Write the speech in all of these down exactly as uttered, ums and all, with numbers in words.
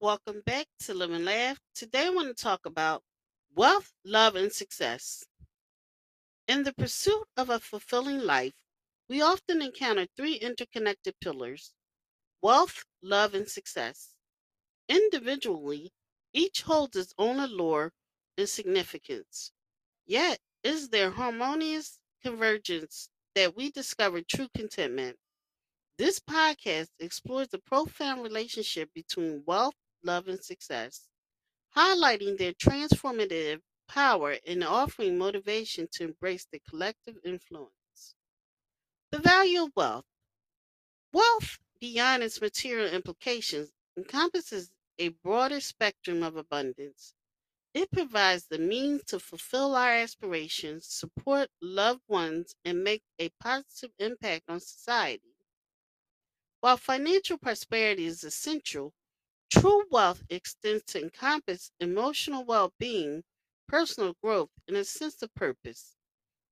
Welcome back to Live and Laugh. Today I want to talk about wealth, love, and success. In the pursuit of a fulfilling life, we often encounter three interconnected pillars: wealth, love, and success. Individually, each holds its own allure and significance. Yet, is their harmonious convergence that we discover true contentment? This podcast explores the profound relationship between wealth, love, and success, highlighting their transformative power and offering motivation to embrace the collective influence. The value of wealth. Wealth, beyond its material implications, encompasses a broader spectrum of abundance. It provides the means to fulfill our aspirations, support loved ones, and make a positive impact on society. While financial prosperity is essential, true wealth extends to encompass emotional well-being, personal growth, and a sense of purpose.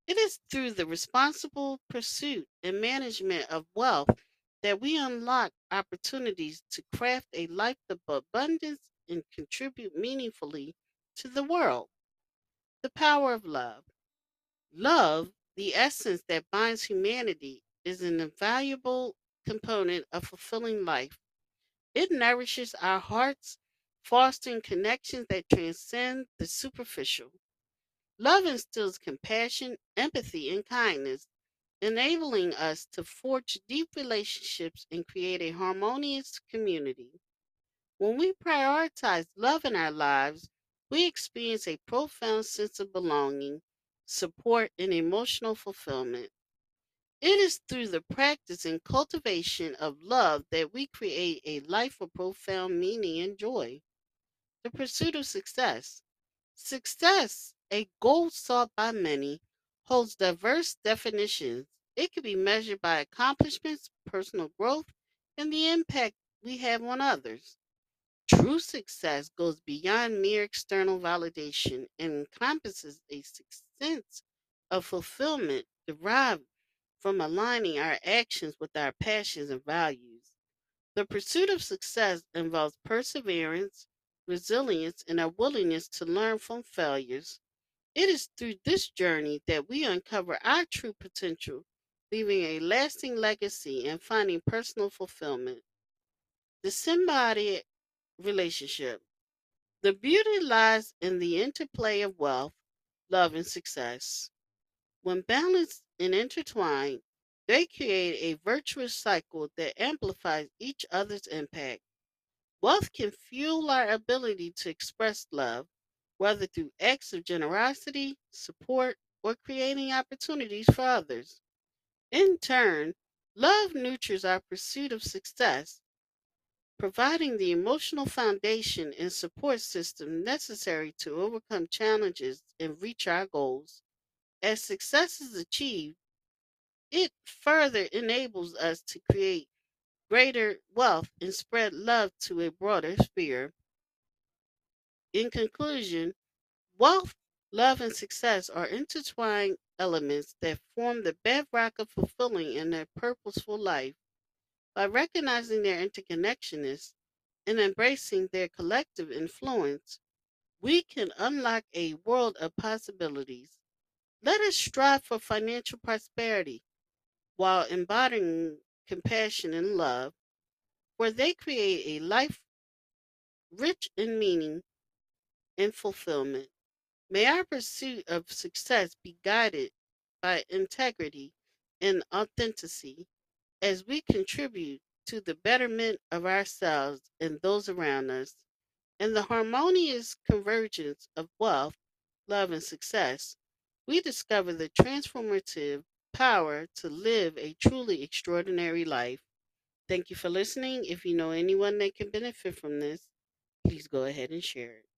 It is through the responsible pursuit and management of wealth that we unlock opportunities to craft a life of abundance and contribute meaningfully to the world. The power of love. Love, the essence that binds humanity, is an invaluable component of fulfilling life. It nourishes our hearts, fostering connections that transcend the superficial. Love instills compassion, empathy, and kindness, enabling us to forge deep relationships and create a harmonious community. When we prioritize love in our lives, we experience a profound sense of belonging, support, and emotional fulfillment. It is through the practice and cultivation of love that we create a life of profound meaning and joy. The pursuit of success. Success, a goal sought by many, holds diverse definitions. It can be measured by accomplishments, personal growth, and the impact we have on others. True success goes beyond mere external validation and encompasses a sense of fulfillment derived from aligning our actions with our passions and values. The pursuit of success involves perseverance, resilience, and a willingness to learn from failures. It is through this journey that we uncover our true potential, leaving a lasting legacy and finding personal fulfillment. The symbiotic relationship. The beauty lies in the interplay of wealth, love, and success. When balanced and intertwined, they create a virtuous cycle that amplifies each other's impact. Wealth can fuel our ability to express love, whether through acts of generosity, support, or creating opportunities for others. In turn, love nurtures our pursuit of success, providing the emotional foundation and support system necessary to overcome challenges and reach our goals. As success is achieved, it further enables us to create greater wealth and spread love to a broader sphere. In conclusion, wealth, love, and success are intertwined elements that form the bedrock of fulfilling and a purposeful life. By recognizing their interconnectedness and embracing their collective influence, we can unlock a world of possibilities. Let us strive for financial prosperity while embodying compassion and love, where they create a life rich in meaning and fulfillment. May our pursuit of success be guided by integrity and authenticity as we contribute to the betterment of ourselves and those around us, and the harmonious convergence of wealth, love, and success. We discover the transformative power to live a truly extraordinary life. Thank you for listening. If you know anyone that can benefit from this, please go ahead and share it.